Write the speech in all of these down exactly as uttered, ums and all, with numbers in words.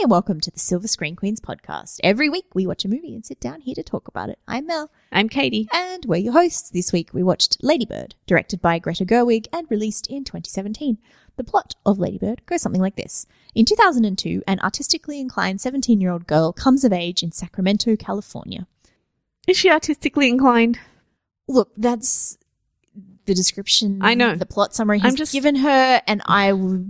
Hi and welcome to the Silver Screen Queens podcast. Every week we watch a movie and sit down here to talk about it. I'm Mel. I'm Katie. And we're your hosts. This week we watched Lady Bird, directed by Greta Gerwig and released in twenty seventeen. The plot of Lady Bird goes something like this. In two thousand two, an artistically inclined seventeen-year-old girl comes of age in Sacramento, California. Is she artistically inclined? Look, that's the description. I know. The plot summary he's just... given her, and I... W-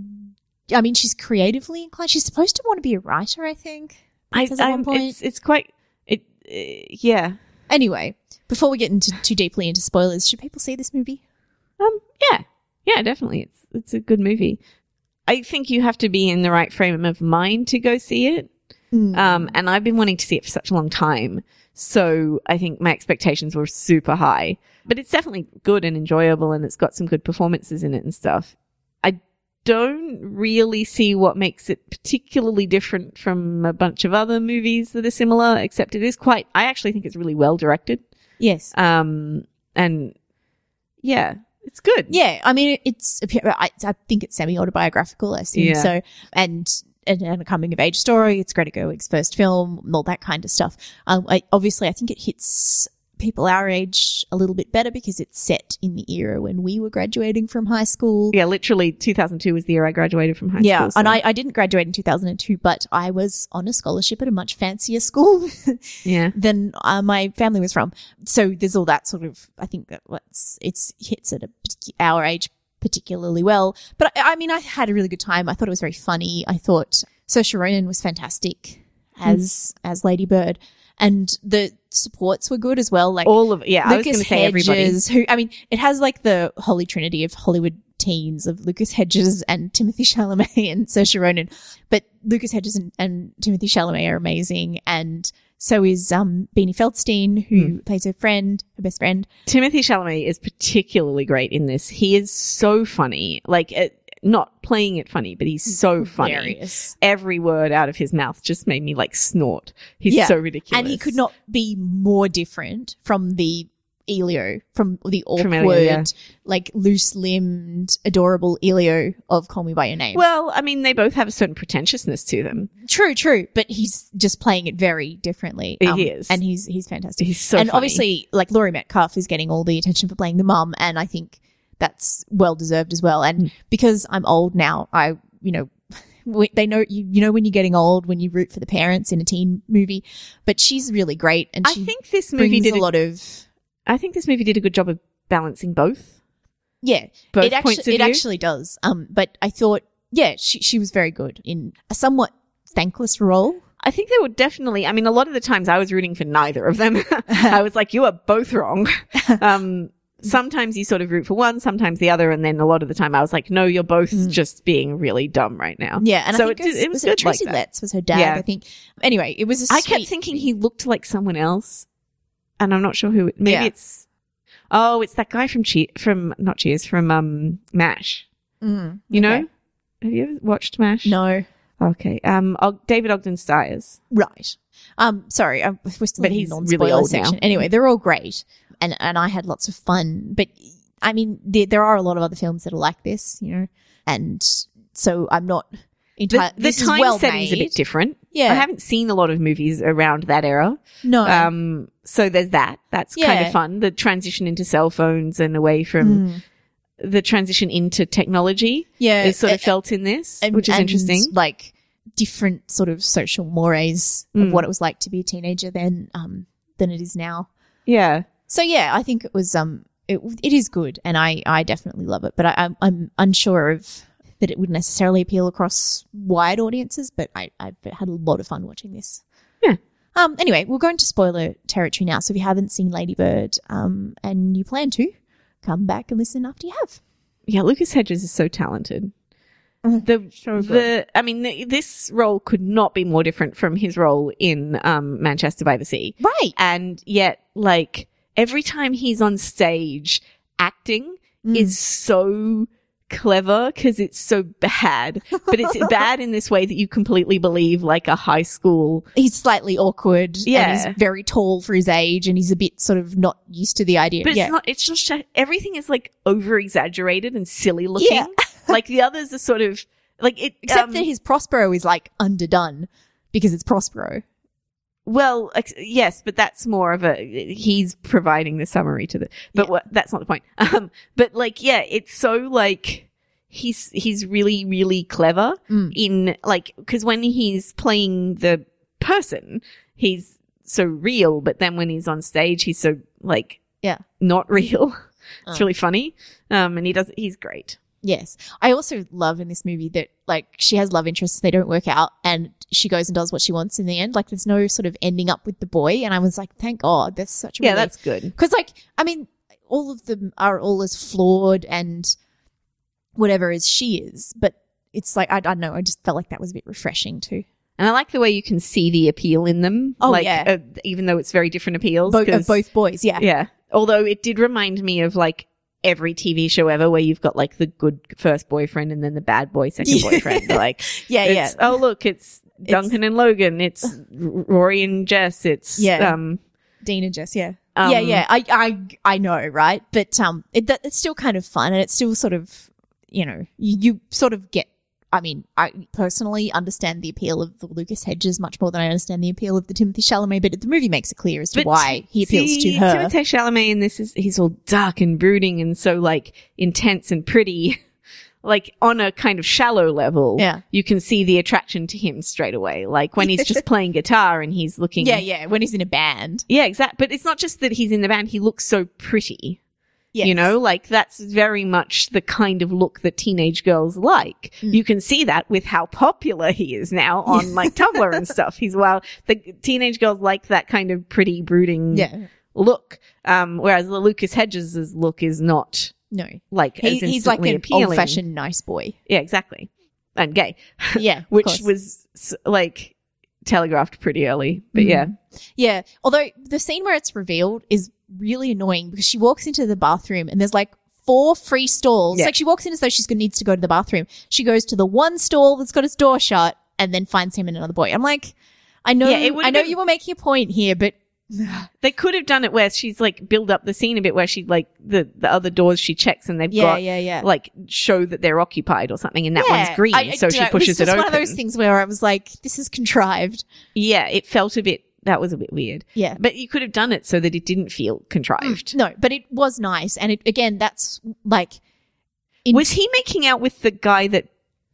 I mean, she's creatively inclined. She's supposed to want to be a writer, I think. I, at um, one point. It's, it's quite, it, uh, yeah. Anyway, before we get into too deeply into spoilers, should people see this movie? Um, yeah, yeah, definitely. It's it's a good movie. I think you have to be in the right frame of mind to go see it. Mm. Um, and I've been wanting to see it for such a long time, so I think my expectations were super high. But it's definitely good and enjoyable, and it's got some good performances in it and stuff. Don't really see what makes it particularly different from a bunch of other movies that are similar, except it is quite – I actually think it's really well directed. Yes. Um. And, yeah, it's good. Yeah. I mean, it's – I think it's semi-autobiographical, I assume. Yeah. So, and, and, and a coming-of-age story. It's Greta Gerwig's first film and all that kind of stuff. Um, I, obviously, I think it hits – people our age a little bit better because it's set in the era when we were graduating from high school. Yeah, literally two thousand two was the year I graduated from high yeah, school. Yeah, so. and I, I didn't graduate in two thousand two, but I was on a scholarship at a much fancier school yeah. than uh, my family was from. So there's all that sort of, I think that what's, it's hits at a, our age particularly well. But, I, I mean, I had a really good time. I thought it was very funny. I thought Saoirse Ronan was fantastic as mm. as Lady Bird. And the supports were good as well. Like all of yeah, Lucas I was going to say everybody. Who I mean, it has like the holy trinity of Hollywood teens of Lucas Hedges and Timothée Chalamet and Saoirse Ronan. But Lucas Hedges and, and Timothée Chalamet are amazing, and so is um, Beanie Feldstein, who mm. plays her friend, her best friend. Timothée Chalamet is particularly great in this. He is so funny, like. It, Not playing it funny, but he's so funny. Hilarious. Every word out of his mouth just made me like snort. He's yeah. so ridiculous. And he could not be more different from the Elio, from the awkward, Elio, yeah. like loose-limbed, adorable Elio of Call Me by Your Name. Well, I mean, they both have a certain pretentiousness to them. True, true. But he's just playing it very differently. He um, is. And he's he's fantastic. He's so And funny. Obviously, like Laurie Metcalf is getting all the attention for playing the mum, and I think that's well deserved as well. And because I'm old now, I, you know, we, they know, you, you know, when you're getting old, when you root for the parents in a teen movie, but she's really great. And she I think this movie did a lot of, I think this movie did a good job of balancing both. Yeah. Both it points actually, of view. It actually does. Um, but I thought, yeah, she, she was very good in a somewhat thankless role. I think they were definitely, I mean, a lot of the times I was rooting for neither of them. I was like, you are both wrong. Um, Sometimes you sort of root for one, sometimes the other, and then a lot of the time I was like, no, you're both mm. just being really dumb right now. Yeah, and so I think it, it was, it was, was good it Tracy like Letts was her dad, yeah. I think. Anyway, it was a I sweet kept thinking movie. He looked like someone else, and I'm not sure who. Maybe yeah. it's – oh, it's that guy from che- – from not Cheers, from um MASH. Mm, you okay. know? Have you ever watched MASH? No. Okay. Um, David Ogden Stiers. Right. Um, sorry, I was still but in the non-spoiler really old section. Now. Anyway, they're all great. And and I had lots of fun. But, I mean, there, there are a lot of other films that are like this, you know, and so I'm not entirely The, the this time well setting's made. A bit different. Yeah. I haven't seen a lot of movies around that era. No. Um. So there's that. That's yeah. kind of fun, the transition into cell phones and away from mm. the transition into technology yeah, is sort of uh, felt in this, and, which is and interesting. Like different sort of social mores mm. of what it was like to be a teenager then um, than it is now. Yeah. So yeah, I think it was um it it is good, and I, I definitely love it. But I, I'm I'm unsure of that it would necessarily appeal across wide audiences. But I I've had a lot of fun watching this. Yeah. Um. Anyway, we're going to spoiler territory now. So if you haven't seen Lady Bird, um, and you plan to, come back and listen after you have. Yeah, Lucas Hedges is so talented. Mm-hmm. The so the I mean the, this role could not be more different from his role in um Manchester by the Sea. Right. And yet, like. Every time he's on stage, acting mm. is so clever because it's so bad. But it's bad in this way that you completely believe like a high school. He's slightly awkward. Yeah. And he's very tall for his age, and he's a bit sort of not used to the idea. But yeah. it's not, it's just, everything is like over exaggerated and silly looking. Yeah. Like the others are sort of Like it, except um, that his Prospero is like underdone because it's Prospero. Well, ex- yes, but that's more of a, he's providing the summary to the, but yeah. what, that's not the point. Um, but like, yeah, it's so like he's, he's really, really clever mm. in like, cause when he's playing the person, he's so real, but then when he's on stage, he's so like, yeah, not real. It's um. really funny. Um, and he does, he's great. Yes. I also love in this movie that, like, she has love interests. They don't work out and she goes and does what she wants in the end. Like, there's no sort of ending up with the boy. And I was like, thank God. That's such a Yeah, movie. That's good. Because, like, I mean, all of them are all as flawed and whatever as she is. But it's like, I, I don't know. I just felt like that was a bit refreshing too. And I like the way you can see the appeal in them. Oh, like, yeah. Uh, even though it's very different appeals. Both, of both boys, yeah. Yeah. Although it did remind me of, like, every T V show ever where you've got like the good first boyfriend and then the bad boy second boyfriend. Like, yeah, yeah. Oh, look, it's Duncan it's, and Logan. It's Rory and Jess. It's yeah. um, Dean and Jess. Yeah, um, yeah, yeah. I, I, I know, right? But um, it, that, it's still kind of fun, and it's still sort of, you know, you, you sort of get. I mean, I personally understand the appeal of the Lucas Hedges much more than I understand the appeal of the Timothée Chalamet, but the movie makes it clear as to but why he appeals see, to her. Timothée Chalamet in this is, he's all dark and brooding and so like intense and pretty, like on a kind of shallow level. Yeah. You can see the attraction to him straight away. Like when he's just playing guitar and he's looking. Yeah, yeah. When he's in a band. Yeah, exactly. But it's not just that he's in the band. He looks so pretty. Yes. You know, like that's very much the kind of look that teenage girls like. Mm. You can see that with how popular he is now on like Tumblr and stuff. He's well, the teenage girls like that kind of pretty brooding yeah. look. Um, whereas the Lucas Hedges' look is not no like he, as he's like an old fashioned nice boy. Yeah, exactly, and gay. Yeah, which course. was like telegraphed pretty early. But mm. yeah, yeah. Although the scene where it's revealed is really annoying because she walks into the bathroom and there's like four free stalls. Yeah. Like she walks in as though she's gonna needs to go to the bathroom. She goes to the one stall that's got its door shut and then finds him and another boy. I'm like, I know, yeah, I know been, you were making a point here, but they could have done it where she's like build up the scene a bit where she like the the other doors she checks and they've yeah, got yeah, yeah. like show that they're occupied or something and that yeah. one's green, I, so I, she pushes it, was it open. It's one of those things where I was like, this is contrived. Yeah, it felt a bit. That was a bit weird. Yeah. But you could have done it so that it didn't feel contrived. No, but it was nice. And it, again, that's like. In- was he making out with the guy that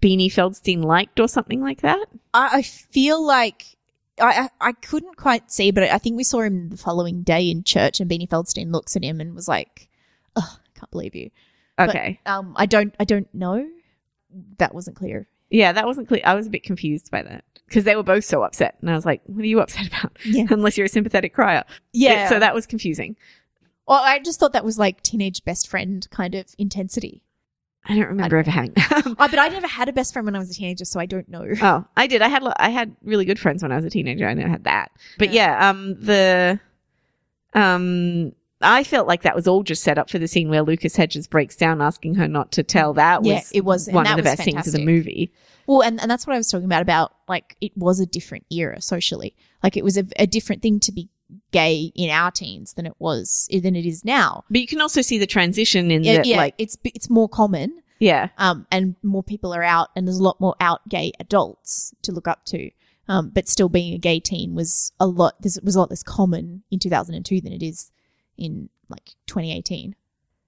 Beanie Feldstein liked or something like that? I, I feel like I, I, I couldn't quite see, but I think we saw him the following day in church and Beanie Feldstein looks at him and was like, oh, I can't believe you. Okay. But, um, I don't, I don't know. That wasn't clear. Yeah, that wasn't clear. I was a bit confused by that. Because they were both so upset. And I was like, what are you upset about? Yeah. Unless you're a sympathetic crier. Yeah. It, so that was confusing. Well, I just thought that was like teenage best friend kind of intensity. I don't remember I don't ever know. having. Oh, but I never had a best friend when I was a teenager, so I don't know. Oh, I did. I had I had really good friends when I was a teenager. I never had that. But yeah, yeah um, the um, I felt like that was all just set up for the scene where Lucas Hedges breaks down asking her not to tell. That was, yeah, it was one of the best fantastic. things in the movie. Well, and, and that's what I was talking about, about like it was a different era socially. Like it was a, a different thing to be gay in our teens than it was than it is now. But you can also see the transition in yeah, that yeah, like it's it's more common. Yeah. Um, and more people are out and there's a lot more out gay adults to look up to. Um, but still being a gay teen was a lot this was a lot less common in two thousand two than it is in like twenty eighteen.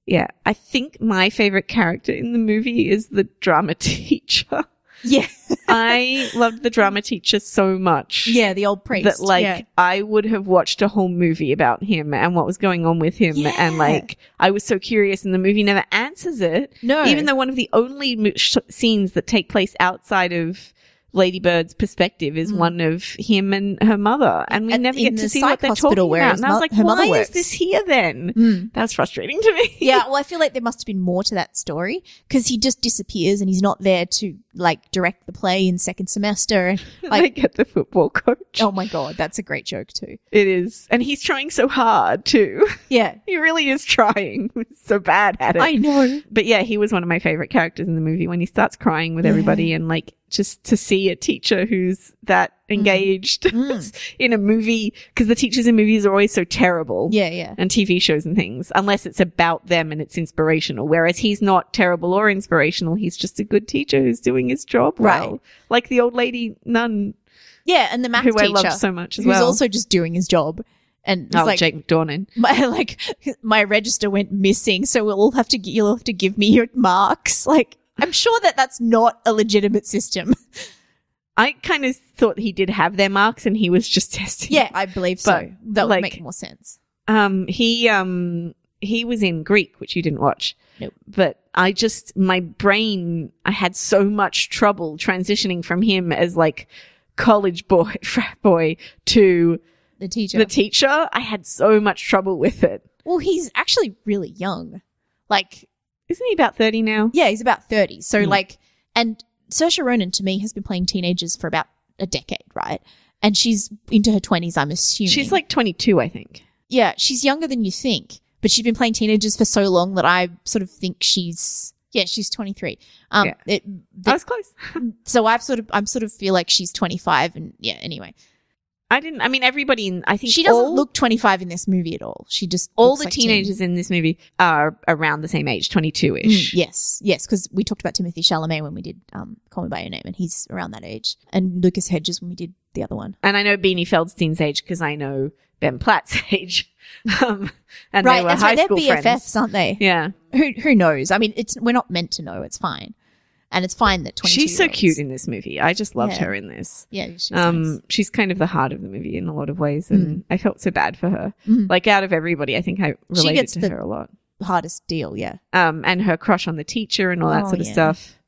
Yeah. I think my favorite character in the movie is the drama teacher. Yeah. I loved the drama teacher so much. Yeah, the old priest. That, like, yeah. I would have watched a whole movie about him and what was going on with him. Yeah. And, like, I was so curious and the movie never answers it. No. Even though one of the only mo- sh- scenes that take place outside of Lady Bird's perspective is mm. one of him and her mother. And we At, never get to see what they're talking about. And mo- I was like, why works. is this here then? Mm. That was frustrating to me. Yeah, well, I feel like there must have been more to that story because he just disappears and he's not there to, like, direct the play in second semester. And like, they get the football coach. Oh, my God. That's a great joke too. It is. And he's trying so hard too. Yeah. He really is trying. He's so bad at it. I know. But, yeah, he was one of my favorite characters in the movie when he starts crying with everybody yeah. and, like, just to see a teacher who's that engaged mm. in a movie, because the teachers in movies are always so terrible. Yeah, yeah. And T V shows and things, unless it's about them and it's inspirational, whereas he's not terrible or inspirational. He's just a good teacher who's doing his job well. Right. Like the old lady nun. Yeah, and the math who teacher. Who I love so much as who's well. Who's also just doing his job. And oh, like, Jake Dornan. My, like, my register went missing, so we'll all have to, you'll have to give me your marks. Like, I'm sure that that's not a legitimate system. I kind of thought he did have their marks and he was just testing. Yeah, I believe but, so. That like, would make more sense. Um, he um he was in Greek, which you didn't watch. Nope. But I just, my brain, I had so much trouble transitioning from him as like college boy, frat boy to the teacher. The teacher. I had so much trouble with it. Well, he's actually really young. Like, isn't he about thirty now? Yeah, he's about thirty. So mm. like, and Saoirse Ronan to me has been playing teenagers for about a decade, right? And she's into her twenties, I'm assuming. She's like twenty-two, I think. Yeah, she's younger than you think, but she's been playing teenagers for so long that I sort of think she's yeah, she's twenty-three. Um, yeah. it, the, I was close. So I've sort of I'm sort of feel like she's twenty-five, and yeah. Anyway, I didn't. I mean, everybody in I think she doesn't all, look twenty-five in this movie at all. She just all the like teenagers ten. In this movie are around the same age, twenty-two-ish. Mm, yes, yes, because we talked about Timothée Chalamet when we did um, Call Me by Your Name, and he's around that age, and Lucas Hedges when we did the other one. And I know Beanie Feldstein's age because I know Ben Platt's age, um, and right, they were high right, school friends. They're B F Fs, friends. Aren't they? Yeah. Who who knows? I mean, it's we're not meant to know. It's fine. And it's fine that twenty-two she's so cute in this movie. I just loved yeah. her in this. Yeah, she's um, nice. She's kind of the heart of the movie in a lot of ways, and mm. I felt so bad for her. Mm. Like out of everybody, I think I related she gets to the her a lot. Hardest deal, yeah. Um, and her crush on the teacher and all oh, that sort of yeah. stuff.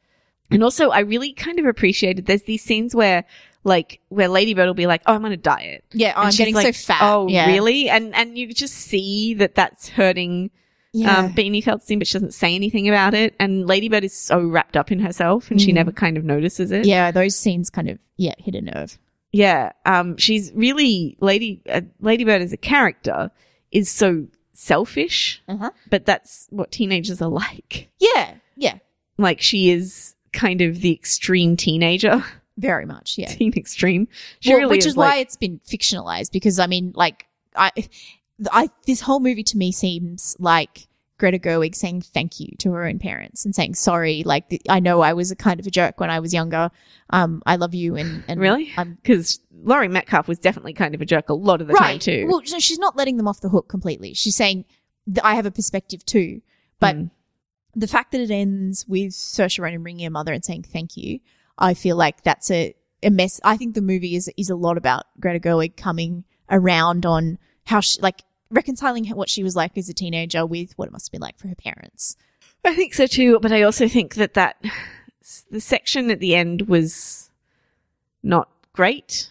And also, I really kind of appreciated. There's these scenes where, like, where Lady Bird will be like, "Oh, I'm on a diet. Yeah, oh, I'm getting like, so fat. Oh, yeah. really?" And and you just see that that's hurting. Yeah. Um, Beanie Feldstein, but she doesn't say anything about it. And Lady Bird is so wrapped up in herself and mm. she never kind of notices it. Yeah, those scenes kind of, yeah, hit a nerve. Yeah. Um, she's really, Lady uh, Lady Bird as a character is so selfish, uh-huh. but that's what teenagers are like. Yeah, yeah. Like she is kind of the extreme teenager. Very much, yeah. Teen extreme. She well, really which is, is like, why it's been fictionalized because, I mean, like, I... I, this whole movie to me seems like Greta Gerwig saying thank you to her own parents and saying sorry. Like the, I know I was a kind of a jerk when I was younger. Um, I love you and, and really because Laurie Metcalf was definitely kind of a jerk a lot of the right. time too. Well, so she's not letting them off the hook completely. She's saying I have a perspective too. But mm. the fact that it ends with Saoirse Ronan ringing her mother and saying thank you, I feel like that's a, a mess. I think the movie is is a lot about Greta Gerwig coming around on how she like. Reconciling what she was like as a teenager with what it must have been like for her parents. I think so too, but I also think that, that the section at the end was not great.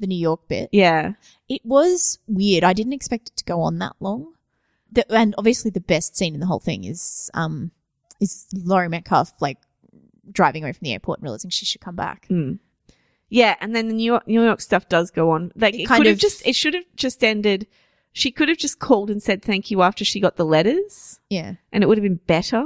The New York bit. Yeah. It was weird. I didn't expect it to go on that long. The, and obviously the best scene in the whole thing is um, is Laurie Metcalf like driving away from the airport and realising she should come back. Mm. Yeah, and then the New York, New York stuff does go on. Like It, it kind could of, have just – it should have just ended – she could have just called and said thank you after she got the letters. Yeah. And it would have been better.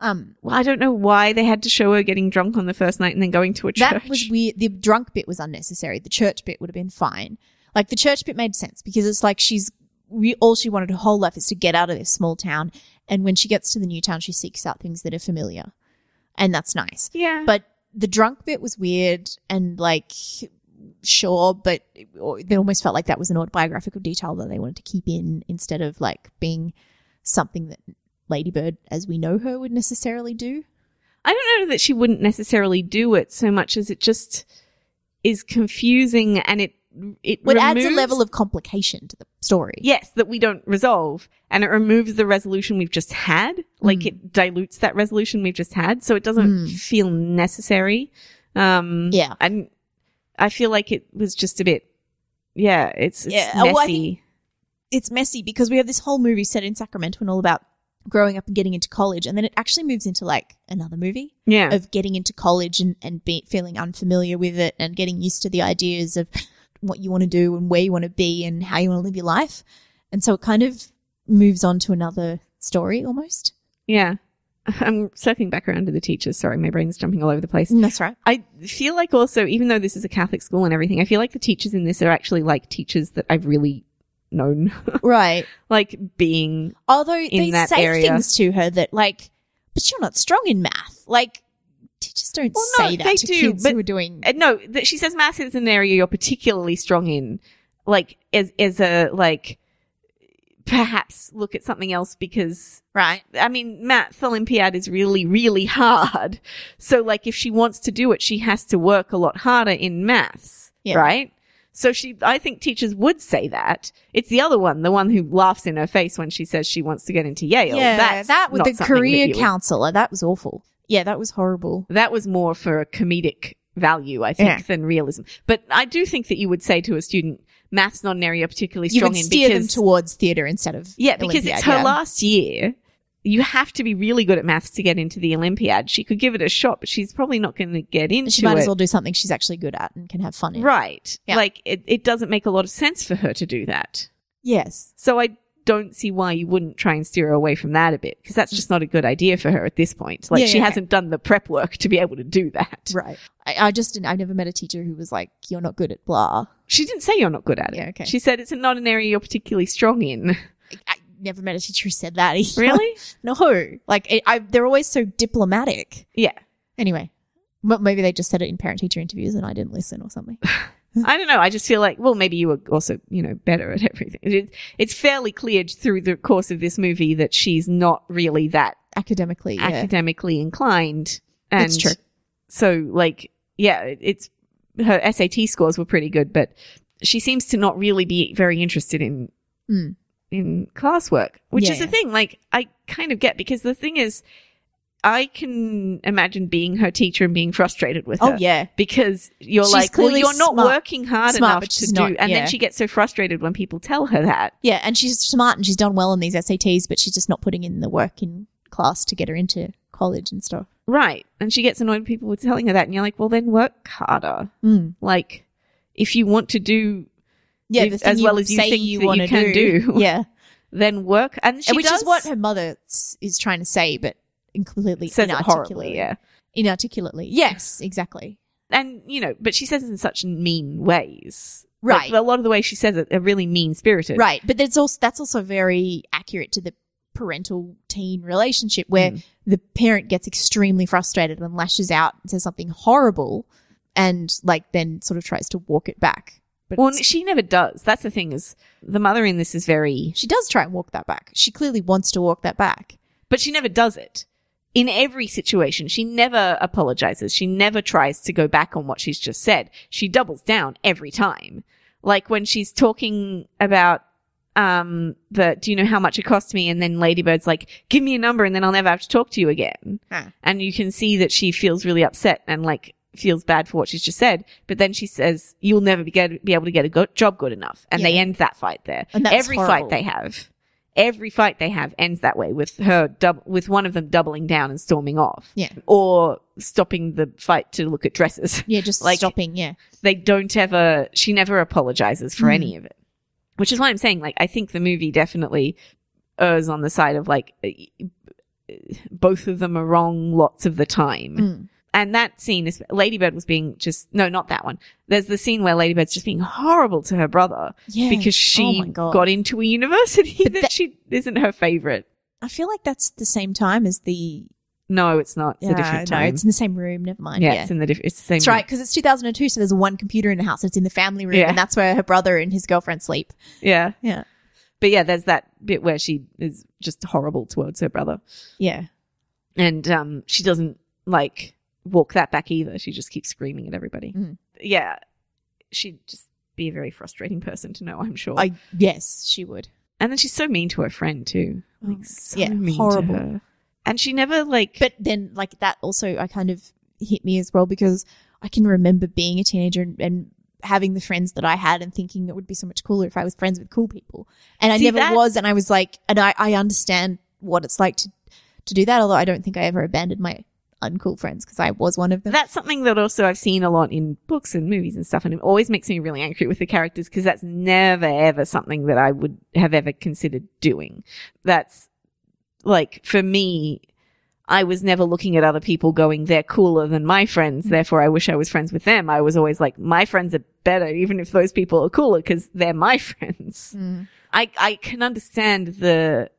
Um, well, I don't know why they had to show her getting drunk on the first night and then going to a church. That was weird. The drunk bit was unnecessary. The church bit would have been fine. Like the church bit made sense because it's like she's re- all she wanted her whole life is to get out of this small town, and when she gets to the new town she seeks out things that are familiar, and that's nice. Yeah. But the drunk bit was weird and like – sure, but it, it almost felt like that was an autobiographical detail that they wanted to keep in instead of like being something that Lady Bird as we know her would necessarily do. I don't know that she wouldn't necessarily do it so much as it just is confusing and it it, well, it removes, adds a level of complication to the story. Yes, that we don't resolve, and it removes the resolution we've just had. Mm. Like it dilutes that resolution we've just had, so it doesn't mm. feel necessary. Um, yeah. And I feel like it was just a bit, yeah, it's, it's yeah. messy. Well, I think it's messy because we have this whole movie set in Sacramento and all about growing up and getting into college, and then it actually moves into like another movie yeah. of getting into college and, and be, feeling unfamiliar with it and getting used to the ideas of what you want to do and where you want to be and how you want to live your life. And so it kind of moves on to another story almost. Yeah. I'm circling back around to the teachers. Sorry, my brain's jumping all over the place. That's right. I feel like also, even though this is a Catholic school and everything, I feel like the teachers in this are actually like teachers that I've really known. Right. Like being Although in they that say area. Things to her that like, but you're not strong in math. Like teachers don't well, say no, that they to do, kids but, who are doing. Uh, no, th- she says math is an area you're particularly strong in. Like as as a like. Perhaps look at something else because, right? I mean, math Olympiad is really, really hard. So, like, if she wants to do it, she has to work a lot harder in maths, yeah. right? So, she, I think teachers would say that. It's the other one, the one who laughs in her face when she says she wants to get into Yale. Yeah, That's that with the career that counselor, that was awful. Yeah, that was horrible. That was more for a comedic value, I think, yeah. than realism. But I do think that you would say to a student, math's not an area particularly strong in because... You would steer them towards theatre instead of Yeah, because Olympiad, it's her yeah. last year. You have to be really good at maths to get into the Olympiad. She could give it a shot, but she's probably not going to get into it. She might it. as well do something she's actually good at and can have fun in. Right. Yeah. Like, it, it doesn't make a lot of sense for her to do that. Yes. So I don't see why you wouldn't try and steer her away from that a bit because that's just not a good idea for her at this point. Like, yeah, she yeah, hasn't yeah. done the prep work to be able to do that. Right. I, I just didn't, I've never met a teacher who was like, you're not good at blah. She didn't say you're not good at it. Yeah, okay. She said it's not an area you're particularly strong in. I never met a teacher who said that either. Really? No. Like, it, I, they're always so diplomatic. Yeah. Anyway, maybe they just said it in parent-teacher interviews and I didn't listen or something. I don't know. I just feel like, well, maybe you were also, you know, better at everything. It, it's fairly clear through the course of this movie that she's not really that academically academically yeah. inclined. And it's true. So, like, yeah, it, it's... her S A T scores were pretty good, but she seems to not really be very interested in mm. in classwork, which yeah, is yeah. the thing. Like, I kind of get, because the thing is, I can imagine being her teacher and being frustrated with oh, her. Oh, yeah. Because you're she's like, well, you're not smart, working hard smart, enough to not, do. And yeah. then she gets so frustrated when people tell her that. Yeah, and she's smart and she's done well in these S A Ts, but she's just not putting in the work in class to get her into college and stuff. Right. And she gets annoyed with people telling her that. And you're like, well, then work harder. Mm. Like, if you want to do yeah, if, as well as you think you, that you can do, do yeah. then work. And she and Which does, is what her mother is trying to say, but completely says inarticulately. It horribly, yeah. Inarticulately. Yes, exactly. And, you know, but she says it in such mean ways. Right. Like, a lot of the way she says it are really mean-spirited. Right. But that's also, that's also very accurate to the parental teen relationship where mm. the parent gets extremely frustrated and lashes out and says something horrible and like then sort of tries to walk it back. But well, she never does. That's the thing, is the mother in this is very... She does try and walk that back. She clearly wants to walk that back. But she never does it. In every situation, she never apologizes. She never tries to go back on what she's just said. She doubles down every time. Like when she's talking about um the do you know how much it cost me, and then Lady Bird's like, give me a number and then I'll never have to talk to you again, huh. and you can see that she feels really upset and like feels bad for what she's just said, but then she says you'll never be, get, be able to get a go- job good enough, and yeah. they end that fight there, and that's every horrible. fight they have every fight they have ends that way, with her dub- with one of them doubling down and storming off, yeah or stopping the fight to look at dresses, yeah just like stopping yeah they don't ever she never apologizes for mm. any of it. Which is why I'm saying, like, I think the movie definitely errs on the side of, like, both of them are wrong lots of the time. Mm. And that scene is – Lady Bird was being just – no, not that one. There's the scene where Lady Bird's just being horrible to her brother yeah. because she oh got into a university that, that she isn't her favorite. I feel like that's the same time as the – No, it's not. It's uh, a different time. No, it's in the same room. Never mind. Yeah, yeah. it's in the diff- It's the same. That's room. Right, because it's two thousand two, so there's one computer in the house. It's in the family room, yeah. and that's where her brother and his girlfriend sleep. Yeah, yeah. But yeah, there's that bit where she is just horrible towards her brother. Yeah, and um, she doesn't like walk that back either. She just keeps screaming at everybody. Mm. Yeah, she'd just be a very frustrating person to know, I'm sure. I yes, she would. And then she's so mean to her friend too. Like, oh, so yeah, mean horrible. To her. And she never, like... But then, like, that also I kind of hit me as well, because I can remember being a teenager and, and having the friends that I had and thinking it would be so much cooler if I was friends with cool people. And See, I never that... was, and I was like... And I, I understand what it's like to, to do that, although I don't think I ever abandoned my uncool friends because I was one of them. That's something that also I've seen a lot in books and movies and stuff, and it always makes me really angry with the characters because that's never, ever something that I would have ever considered doing. That's... Like, for me, I was never looking at other people going, they're cooler than my friends, therefore I wish I was friends with them. I was always like, my friends are better, even if those people are cooler, because they're my friends. Mm. I, I can understand the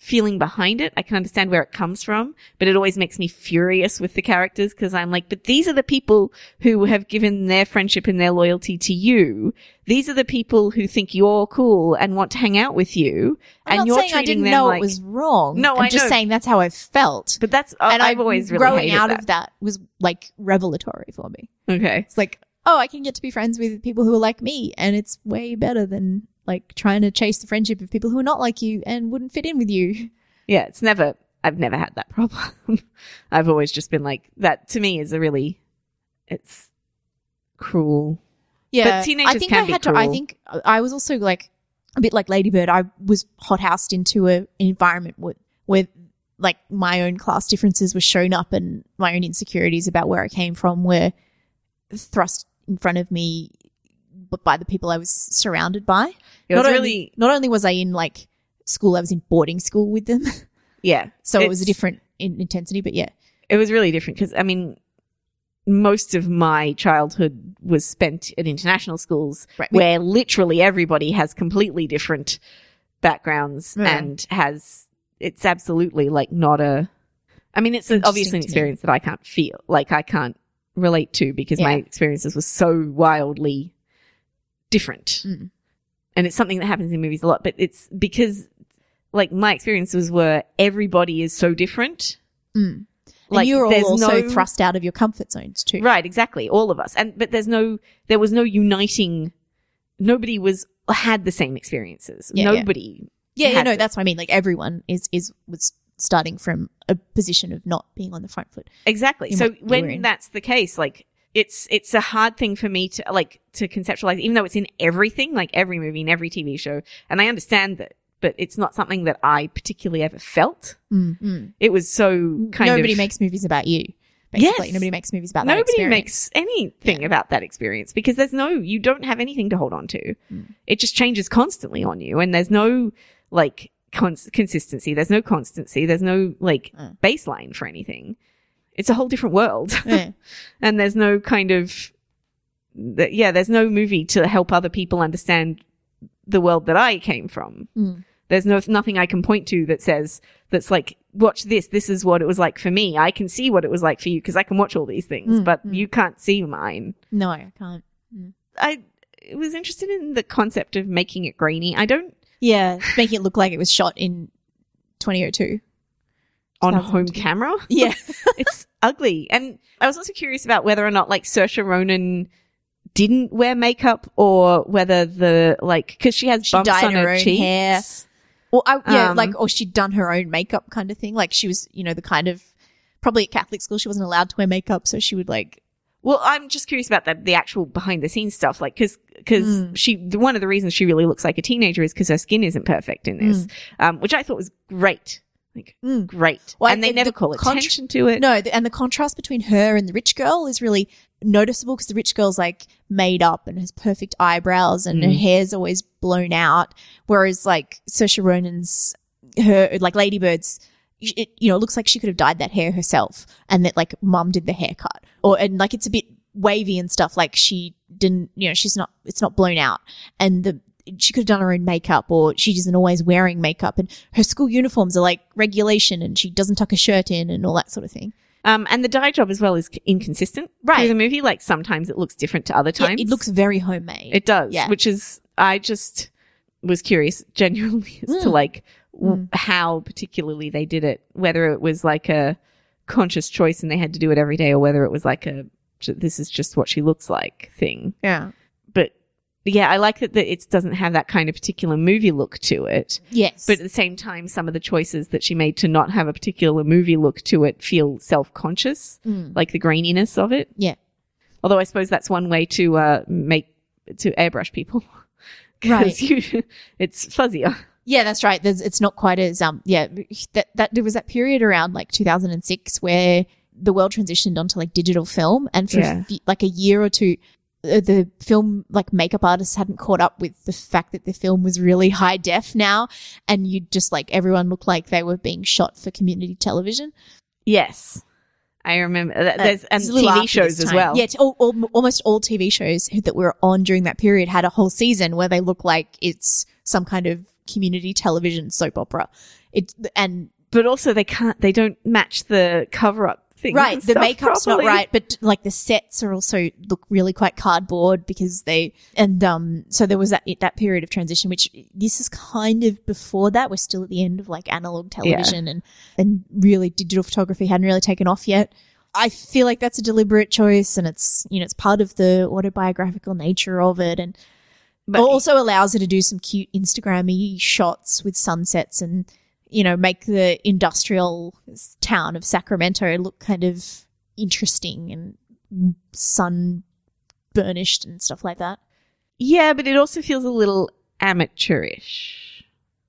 feeling behind it. I can understand where it comes from, but it always makes me furious with the characters, because I'm like, but these are the people who have given their friendship and their loyalty to you. These are the people who think you're cool and want to hang out with you. I'm and not you're saying I didn't know like, it was wrong. No, I'm I just know. saying that's how I felt. But that's uh, and I've I, always really growing out that. of that was like revelatory for me. Okay, it's like, oh, I can get to be friends with people who are like me, and it's way better than like trying to chase the friendship of people who are not like you and wouldn't fit in with you. Yeah, it's never – I've never had that problem. I've always just been like, that to me is a really – it's cruel. Yeah. But teenagers I think can I be had cruel. To, I think I was also like a bit like Lady Bird. I was hothoused into a, an environment where, where like my own class differences were shown up and my own insecurities about where I came from were thrust in front of me but by the people I was surrounded by. It not was really only, not only was I in like school, I was in boarding school with them. Yeah. So it was a different in intensity, but yeah. It was really different because, I mean, most of my childhood was spent at international schools right. where we, literally everybody has completely different backgrounds mm. and has – it's absolutely like not a – I mean, it's an, obviously an experience that I can't feel, like I can't relate to because yeah. my experiences were so wildly – different mm. and it's something that happens in movies a lot, but it's because like my experiences were everybody is so different mm. like and you're all also no, thrust out of your comfort zones too, right? Exactly, all of us. And but there's no there was no uniting. Nobody was had the same experiences. Yeah, nobody yeah, yeah, yeah no them. That's what I mean, like everyone is is was starting from a position of not being on the front foot. Exactly. So when that's the case, like It's it's a hard thing for me to like to conceptualize, even though it's in everything, like every movie and every T V show, and I understand that, but it's not something that I particularly ever felt. Mm-hmm. It was so kind nobody of nobody makes movies about you. Basically, yes. nobody makes movies about that nobody experience. Nobody makes anything yeah. about that experience because there's no you don't have anything to hold on to. Mm. It just changes constantly on you, and there's no like cons- consistency. There's no constancy. There's no like mm. baseline for anything. It's a whole different world. Yeah. And there's no kind of – yeah, there's no movie to help other people understand the world that I came from. Mm. There's no nothing I can point to that says – that's like, watch this. This is what it was like for me. I can see what it was like for you because I can watch all these things, mm, but mm. you can't see mine. No, I can't. Mm. I was interested in the concept of making it grainy. I don't – yeah, making it look like it was shot in twenty oh two. On home camera? Yeah. It's ugly. And I was also curious about whether or not like Saoirse Ronan didn't wear makeup or whether the like because she has she bumps dyed on her, her own cheeks. Hair. Or I, yeah, um, like or she'd done her own makeup kind of thing. Like she was, you know, the kind of probably at Catholic school she wasn't allowed to wear makeup, so she would like. Well, I'm just curious about the, the actual behind the scenes stuff, like because because mm. she one of the reasons she really looks like a teenager is because her skin isn't perfect in this, mm. um, which I thought was great. Like, mm. great. Well, and they the, never the call contra- attention to it. No, the, and the contrast between her and the rich girl is really noticeable because the rich girl's, like, made up and has perfect eyebrows and mm. her hair's always blown out, whereas, like, Saoirse Ronan's, her, like, Lady Bird's, it, you know, it looks like she could have dyed that hair herself and that, like, mum did the haircut. Or and, like, it's a bit wavy and stuff. Like, she didn't, you know, she's not, it's not blown out. And the she could have done her own makeup or she isn't always wearing makeup and her school uniforms are like regulation and she doesn't tuck a shirt in and all that sort of thing. Um, and the dye job as well is inconsistent right. through the movie. Like sometimes it looks different to other times. Yeah, it looks very homemade. It does, yeah. Which is I just was curious genuinely as mm. to like w- mm. how particularly they did it, whether it was like a conscious choice and they had to do it every day or whether it was like a this is just what she looks like thing. Yeah. Yeah, I like that, that it doesn't have that kind of particular movie look to it. Yes. But at the same time, some of the choices that she made to not have a particular movie look to it feel self-conscious, mm. like the graininess of it. Yeah. Although I suppose that's one way to uh, make – to airbrush people. Right. You, it's fuzzier. Yeah, that's right. There's, it's not quite as um, – yeah, that, that there was that period around like two thousand six where the world transitioned onto like digital film and for yeah. f- like a year or two – the film like makeup artists hadn't caught up with the fact that the film was really high def now and you'd just like everyone looked like they were being shot for community television. Yes. I remember that. Uh, there's and T V shows as well. Yeah, all, all, almost all T V shows that were on during that period had a whole season where they look like it's some kind of community television soap opera. It and but also they can't. They don't match the cover up thing. Right, the makeup's properly. Not right, but like the sets are also look really quite cardboard because they and um. So there was that that period of transition, which this is kind of before that. We're still at the end of like analog television, yeah. and and really digital photography hadn't really taken off yet. I feel like that's a deliberate choice, and it's you know it's part of the autobiographical nature of it, and but also allows her to do some cute Instagram-y shots with sunsets and. You know, make the industrial town of Sacramento look kind of interesting and sun-burnished and stuff like that. Yeah, but it also feels a little amateurish.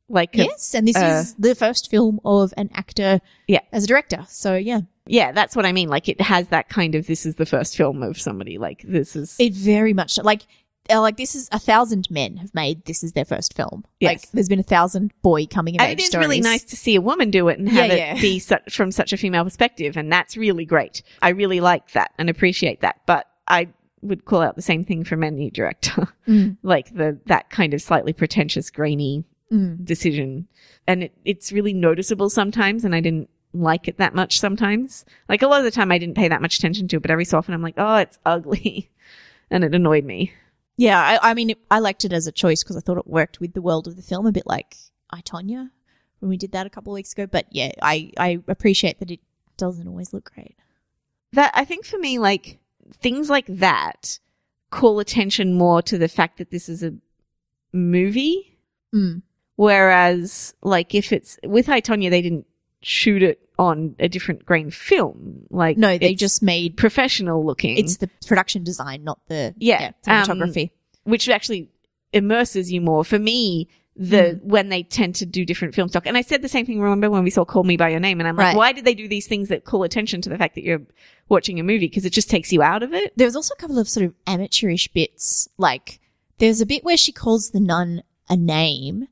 Like a, yes, and this uh, is the first film of an actor yeah. as a director. So, yeah. Yeah, that's what I mean. Like, it has that kind of this is the first film of somebody. Like, this is... It very much... Like, Like this is a thousand men have made this is their first film. Yes. Like there's been a thousand boy coming of age stories. And it is really nice to see a woman do it and have yeah, it yeah. be such, from such a female perspective, and that's really great. I really like that and appreciate that. But I would call out the same thing from any director, mm. like the that kind of slightly pretentious, grainy mm. decision, and it, it's really noticeable sometimes. And I didn't like it that much sometimes. Like a lot of the time, I didn't pay that much attention to it, but every so often, I'm like, oh, it's ugly, and it annoyed me. Yeah, I, I mean, it, I liked it as a choice because I thought it worked with the world of the film a bit, like I, Tonya, when we did that a couple of weeks ago. But yeah, I, I appreciate that it doesn't always look great. That I think for me, like things like that call attention more to the fact that this is a movie, mm. whereas like if it's with I, Tonya, they didn't shoot it on a different grain film. Like no, they just made professional looking. It's the production design, not the yeah, yeah cinematography, um, which actually immerses you more. For me, the mm. when they tend to do different film stock, and I said the same thing. Remember when we saw Call Me by Your Name, and I'm like, right. why did they do these things that call attention to the fact that you're watching a movie? Because it just takes you out of it. There was also a couple of sort of amateurish bits. Like there's a bit where she calls the nun a name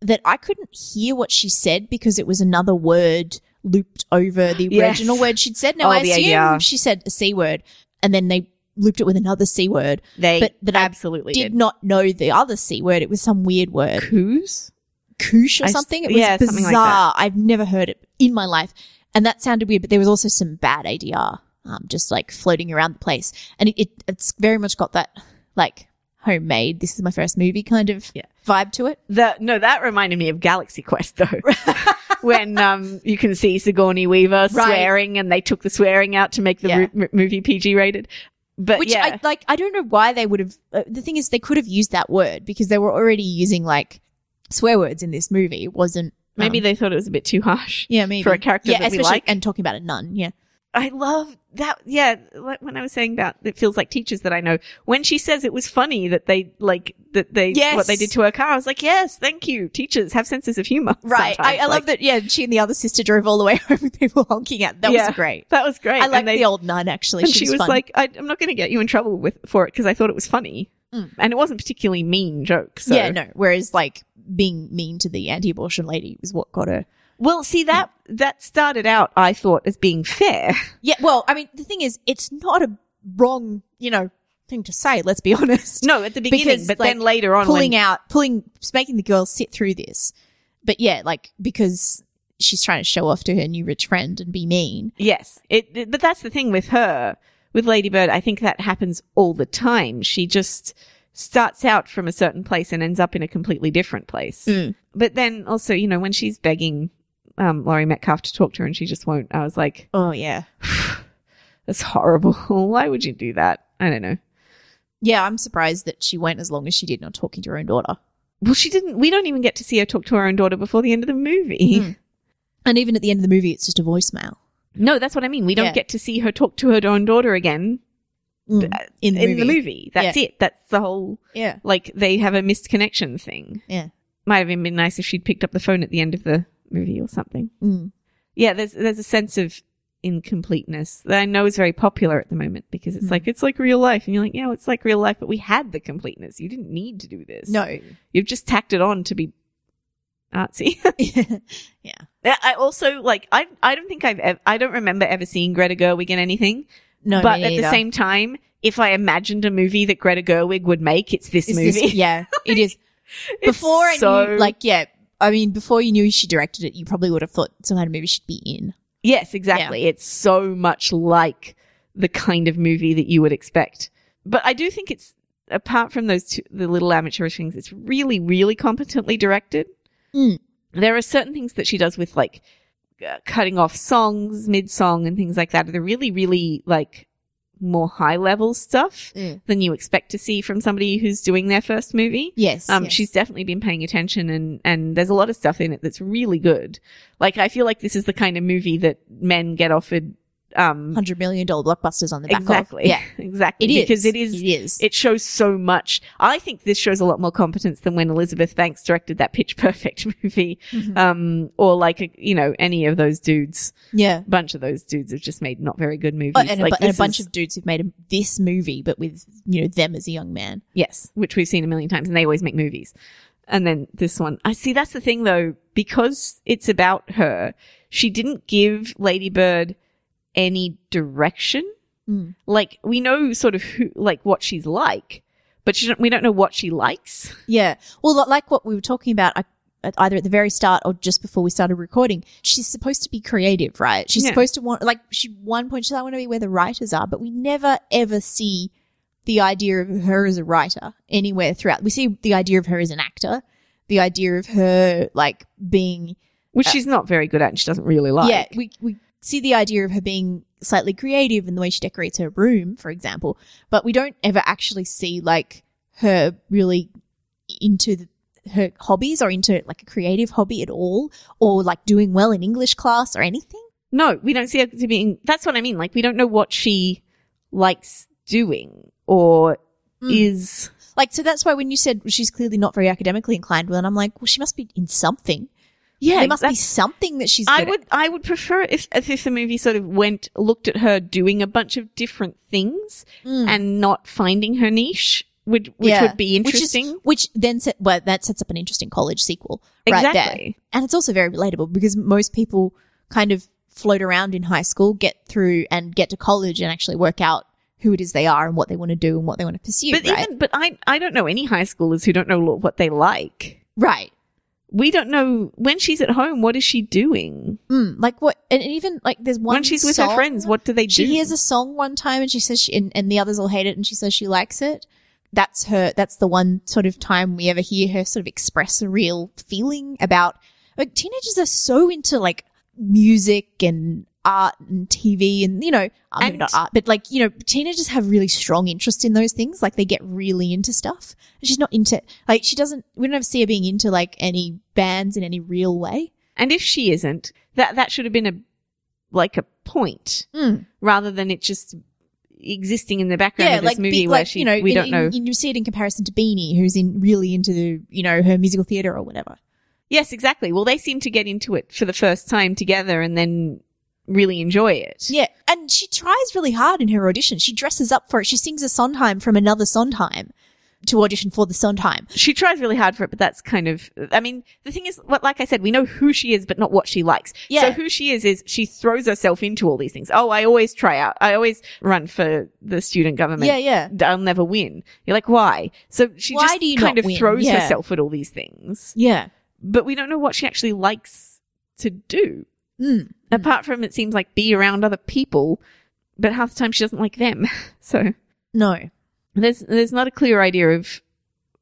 that I couldn't hear what she said because it was another word. Looped over the yes. original word she'd said. Now, oh, I assume idea. She said a C word and then they looped it with another C word. They but that absolutely I did, did not know the other C word. It was some weird word. Coos? Koosh or I something? It was yeah, bizarre. Like that. I've never heard it in my life. And that sounded weird, but there was also some bad A D R um, just like floating around the place. And it, it it's very much got that like homemade, this is my first movie kind of yeah. vibe to it. The, no, that reminded me of Galaxy Quest though. When um you can see Sigourney Weaver swearing right. and they took the swearing out to make the yeah. r- movie P G rated. But Which yeah. I, like I don't know why they would have uh, – the thing is they could have used that word because they were already using like swear words in this movie. It wasn't – Maybe um, they thought it was a bit too harsh yeah, maybe. For a character yeah, that we like. And talking about a nun, yeah. I love that. Yeah, like when I was saying about it feels like teachers that I know, when she says it was funny that they like that they yes. what they did to her car, I was like, yes, thank you. Teachers have senses of humor. Right. I, I like, love that. Yeah, she and the other sister drove all the way home with people honking at them. That yeah, was great. That was great. I like the old nun actually. And she, she was, was like, I, I'm not going to get you in trouble with for it because I thought it was funny. Mm. And it wasn't particularly mean joke. So. Yeah, no. Whereas like being mean to the anti-abortion lady was what got her. Well, see, that that started out, I thought, as being fair. Yeah, well, I mean, the thing is, it's not a wrong, you know, thing to say, let's be honest. No, at the beginning, because, but like, then later on. Pulling when- out, pulling, making the girl sit through this. But, yeah, like, because she's trying to show off to her new rich friend and be mean. Yes, it, it, but that's the thing with her, with Lady Bird, I think that happens all the time. She just starts out from a certain place and ends up in a completely different place. Mm. But then also, you know, when she's begging Um, Laurie Metcalf to talk to her and she just won't. I was like, oh, yeah. That's horrible. Why would you do that? I don't know. Yeah, I'm surprised that she went as long as she did not talking to her own daughter. Well, she didn't. We don't even get to see her talk to her own daughter before the end of the movie. Mm. And even at the end of the movie, it's just a voicemail. No, that's what I mean. We don't yeah. get to see her talk to her own daughter again mm. in, the, in movie. the movie. That's yeah. it. That's the whole, yeah. like, they have a missed connection thing. Yeah. Might have been nice if she'd picked up the phone at the end of the movie or something. Mm. Yeah, there's there's a sense of incompleteness that I know is very popular at the moment because it's mm. like it's like real life and you're like, yeah, well, it's like real life, but we had the completeness. You didn't need to do this. No. You've just tacked it on to be artsy. Yeah. I also, like, I I don't think I've ever, I don't remember ever seeing Greta Gerwig in anything. No, but at either. the same time, if I imagined a movie that Greta Gerwig would make, it's this it's movie. This, yeah, it is. Before it's I so... knew, like, yeah, I mean, before you knew she directed it, you probably would have thought some kind of movie she'd be in. Yes, exactly. Yeah. It's so much like the kind of movie that you would expect. But I do think it's, apart from those two, the little amateurish things, it's really, really competently directed. Mm. There are certain things that she does with, like, uh, cutting off songs mid-song and things like that. They're really, really, like, more high-level stuff mm. than you expect to see from somebody who's doing their first movie. Yes, um, yes. She's definitely been paying attention, and, and there's a lot of stuff in it that's really good. Like, I feel like this is the kind of movie that men get offered um one hundred million dollars blockbusters on the back exactly, of. Yeah, exactly. It because is. It is. It is. It shows so much. I think this shows a lot more competence than when Elizabeth Banks directed that Pitch Perfect movie mm-hmm. um, or like, a, you know, any of those dudes. Yeah. A bunch of those dudes have just made not very good movies. Oh, and, like, a, and a bunch is, of dudes who've made a, this movie but with, you know, them as a young man. Yes, which we've seen a million times, and they always make movies. And then this one. I see that's the thing, though, because it's about her, she didn't give Lady Bird any direction. Mm. Like, we know sort of who, like, what she's like, but she don't, we don't know what she likes. Yeah. Well, like what we were talking about, I, either at the very start or just before we started recording, she's supposed to be creative, right? She's yeah. supposed to want, like, she one point she's like, I want to be where the writers are, but we never ever see the idea of her as a writer anywhere throughout. We see the idea of her as an actor, the idea of her, like, being which uh, she's not very good at and she doesn't really like. Yeah, we we see the idea of her being slightly creative in the way she decorates her room, for example, but we don't ever actually see, like, her really into the, her hobbies or into, like, a creative hobby at all, or, like, doing well in English class or anything. No, we don't see her to being – that's what I mean. Like, we don't know what she likes doing or mm. is – like, so that's why when you said she's clearly not very academically inclined, well, and I'm like, well, she must be in something. Yeah, there must be something that she's. I would, at. I would prefer if, if the movie sort of went, looked at her doing a bunch of different things mm. and not finding her niche, which, which yeah. would be interesting. Which, is, which then, set, well, that sets up an interesting college sequel, right exactly. there. And it's also very relatable because most people kind of float around in high school, get through, and get to college and actually work out who it is they are and what they want to do and what they want to pursue. But right? even, but I, I don't know any high schoolers who don't know what they like. Right. We don't know when she's at home, what is she doing? Mm, like what – and even like there's one When she's with song, her friends, what do they do? She hears a song one time and she says she, and, and the others all hate it and she says she likes it. That's her – that's the one sort of time we ever hear her sort of express a real feeling about – like teenagers are so into like music and art and T V and, you know – maybe not art, but like, you know, teenagers have really strong interest in those things. Like they get really into stuff. She's not into – like she doesn't – we don't ever see her being into like any bands in any real way. And if she isn't, that that should have been a like a point mm. rather than it just existing in the background yeah, of this like, movie be, where like, she you know, we in, don't know. In, you see it in comparison to Beanie, who's in really into, you know, her musical theatre or whatever. Yes, exactly. Well, they seem to get into it for the first time together and then really enjoy it. Yeah, and she tries really hard in her audition. She dresses up for it. She sings a Sondheim from another Sondheim to audition for the Sondheim. She tries really hard for it, but that's kind of – I mean, the thing is, like I said, we know who she is but not what she likes. Yeah. So who she is is she throws herself into all these things. Oh, I always try out. I always run for the student government. Yeah, yeah. I'll never win. You're like, why? So she why just kind of win? throws yeah. herself at all these things. Yeah. But we don't know what she actually likes to do. Mm. Apart mm. from it seems like be around other people, but half the time she doesn't like them. So no. There's there's not a clear idea of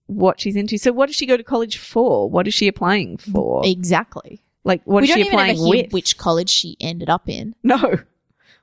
what she's into. So what does she go to college for? What is she applying for? Exactly. Like what we is she applying ever hear with? Which college she ended up in? No,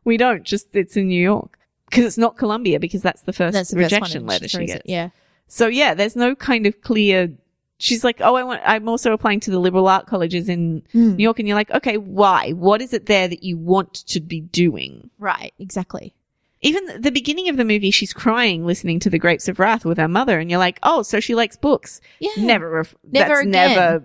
we don't. Just it's in New York because it's not Columbia because that's the first that's the rejection first letter she, she gets. It, yeah. So yeah, there's no kind of clear. She's like, oh, I want. I'm also applying to the liberal art colleges in mm. New York, and you're like, okay, why? What is it there that you want to be doing? Right. Exactly. Even the beginning of the movie, she's crying listening to The Grapes of Wrath with her mother, and you're like, oh, so she likes books. Yeah. Never, ref- never that's again. never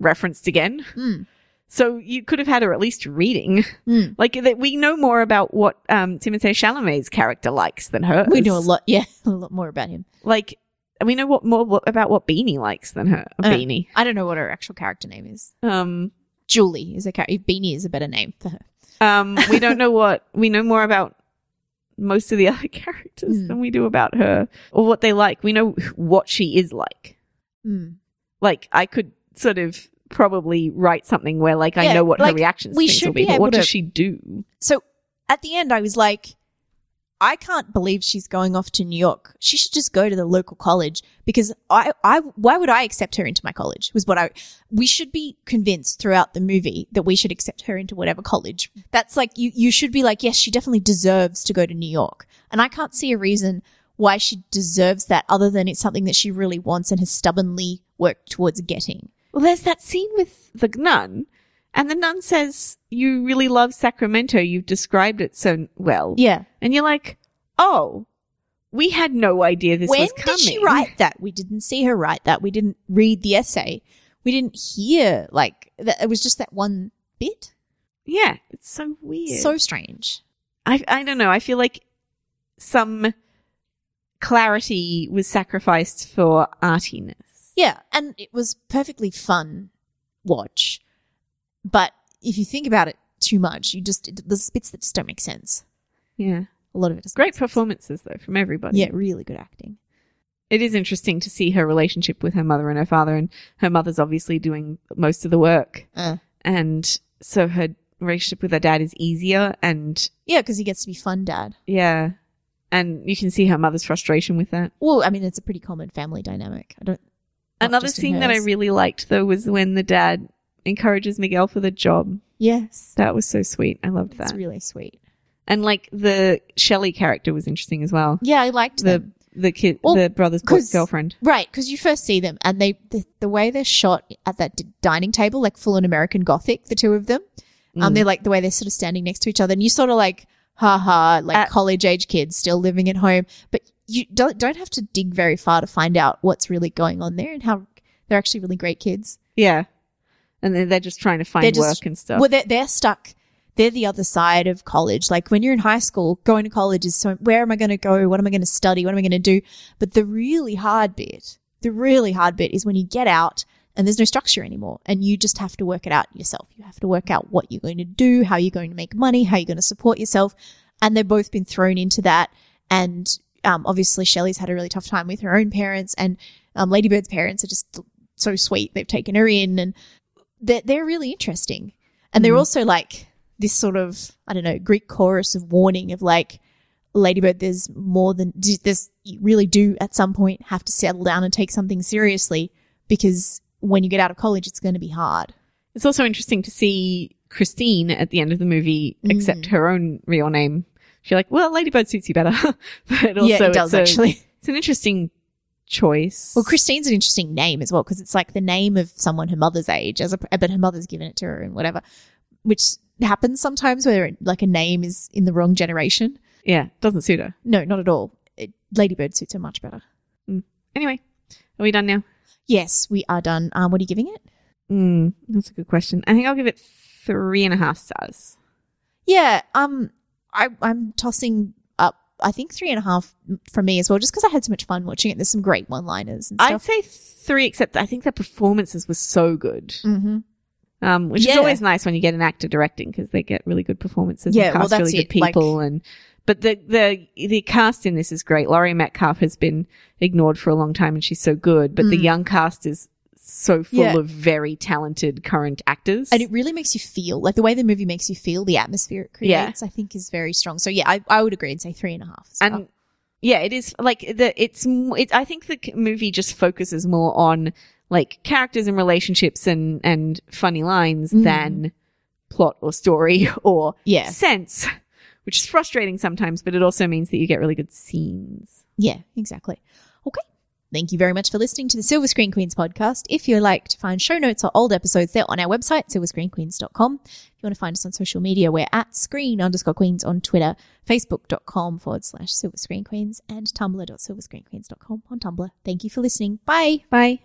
referenced again. Mm. So you could have had her at least reading. Mm. Like that, we know more about what um, Timothée Chalamet's character likes than hers. We know a lot, yeah, a lot more about him. Like And we know what more what, about what Beanie likes than her. Uh, Beanie. I don't know what her actual character name is. Um, Julie is a character. Beanie is a better name for her. Um, we don't know what we know more about most of the other characters mm. than we do about her or what they like. We know what she is like. Mm. Like I could sort of probably write something where like yeah, I know what like, her reactions we should will be, be but what to... does she do? So at the end I was like, I can't believe she's going off to New York. She should just go to the local college because I, I, why would I accept her into my college was what I, we should be convinced throughout the movie that we should accept her into whatever college. That's like, you, you should be like, yes, she definitely deserves to go to New York. And I can't see a reason why she deserves that other than it's something that she really wants and has stubbornly worked towards getting. Well, there's that scene with the nun. And the nun says, you really love Sacramento. You've described it so well. Yeah. And you're like, oh, we had no idea this when was coming. When did she write that? We didn't see her write that. We didn't read the essay. We didn't hear, like, that. It was just that one bit. Yeah. It's so weird. So strange. I, I don't know. I feel like some clarity was sacrificed for artiness. Yeah. And it was perfectly fun watch. But if you think about it too much, you just – there's bits that just don't make sense. Yeah. A lot of it doesn't Great performances, though, from everybody. Yeah, really good acting. It is interesting to see her relationship with her mother and her father, and her mother's obviously doing most of the work. Uh. And so her relationship with her dad is easier and – yeah, because he gets to be fun dad. Yeah. And you can see her mother's frustration with that. Well, I mean, it's a pretty common family dynamic. I don't – Another scene that I really liked, though, was when the dad – encourages Miguel for the job. Yes. That was so sweet. I loved that. It's really sweet. And like the Shelley character was interesting as well. Yeah, I liked the them. the kid, well, the brother's girlfriend. Right, because you first see them and they the, the way they're shot at that dining table, like full on American Gothic, the two of them. Um, mm. They're like the way they're sort of standing next to each other, and you sort of like, ha ha, like at, college age kids still living at home, but you don't don't have to dig very far to find out what's really going on there and how they're actually really great kids. Yeah. And they're just trying to find just, work and stuff. Well, they're, they're stuck. They're the other side of college. Like when you're in high school, going to college is so, where am I going to go? What am I going to study? What am I going to do? But the really hard bit, the really hard bit is when you get out and there's no structure anymore and you just have to work it out yourself. You have to work out what you're going to do, how you're going to make money, how you're going to support yourself. And they've both been thrown into that. And um, obviously Shelley's had a really tough time with her own parents, and um, Lady Bird's parents are just so sweet. They've taken her in, and They're, they're really interesting. And they're mm. also like this sort of, I don't know, Greek chorus of warning of like, Lady Bird, there's more than this. You really do at some point have to settle down and take something seriously, because when you get out of college, it's going to be hard. It's also interesting to see Christine at the end of the movie mm. accept her own real name. She's like, well, Lady Bird suits you better. But also, yeah, it does, it's actually. A, it's an interesting choice. Well, Christine's an interesting name as well, because it's like the name of someone her mother's age, as a, but her mother's given it to her and whatever, which happens sometimes where like a name is in the wrong generation. Yeah, doesn't suit her. No, not at all. It, Lady Bird suits her much better. Mm. Anyway, are we done now? Yes, we are done. Um, what are you giving it? Mm, that's a good question. I think I'll give it three and a half stars. Yeah, um, I, I'm tossing I think three and a half from me as well, just because I had so much fun watching it. There's some great one-liners and stuff. I'd say three, except I think the performances were so good, mm-hmm. um, which yeah. is always nice when you get an actor directing, because they get really good performances yeah, and cast well, really it. good people. Like, and But the, the the cast in this is great. Laurie Metcalf has been ignored for a long time and she's so good, but mm. the young cast is so full yeah. of very talented current actors. And it really makes you feel, like the way the movie makes you feel, the atmosphere it creates, yeah. I think is very strong. So, yeah, I, I would agree and say three and a half. And well. yeah, it is like the it's it, I think the movie just focuses more on like characters and relationships and, and funny lines mm. than plot or story or yeah. sense, which is frustrating sometimes, but it also means that you get really good scenes. Yeah, exactly. Okay. Thank you very much for listening to the Silver Screen Queens podcast. If you'd like to find show notes or old episodes, they're on our website, silver screen queens dot com. If you want to find us on social media, we're at screen underscore queens on Twitter, facebook.com forward slash silverscreenqueens, and tumblr.silverscreenqueens.com on Tumblr. Thank you for listening. Bye. Bye.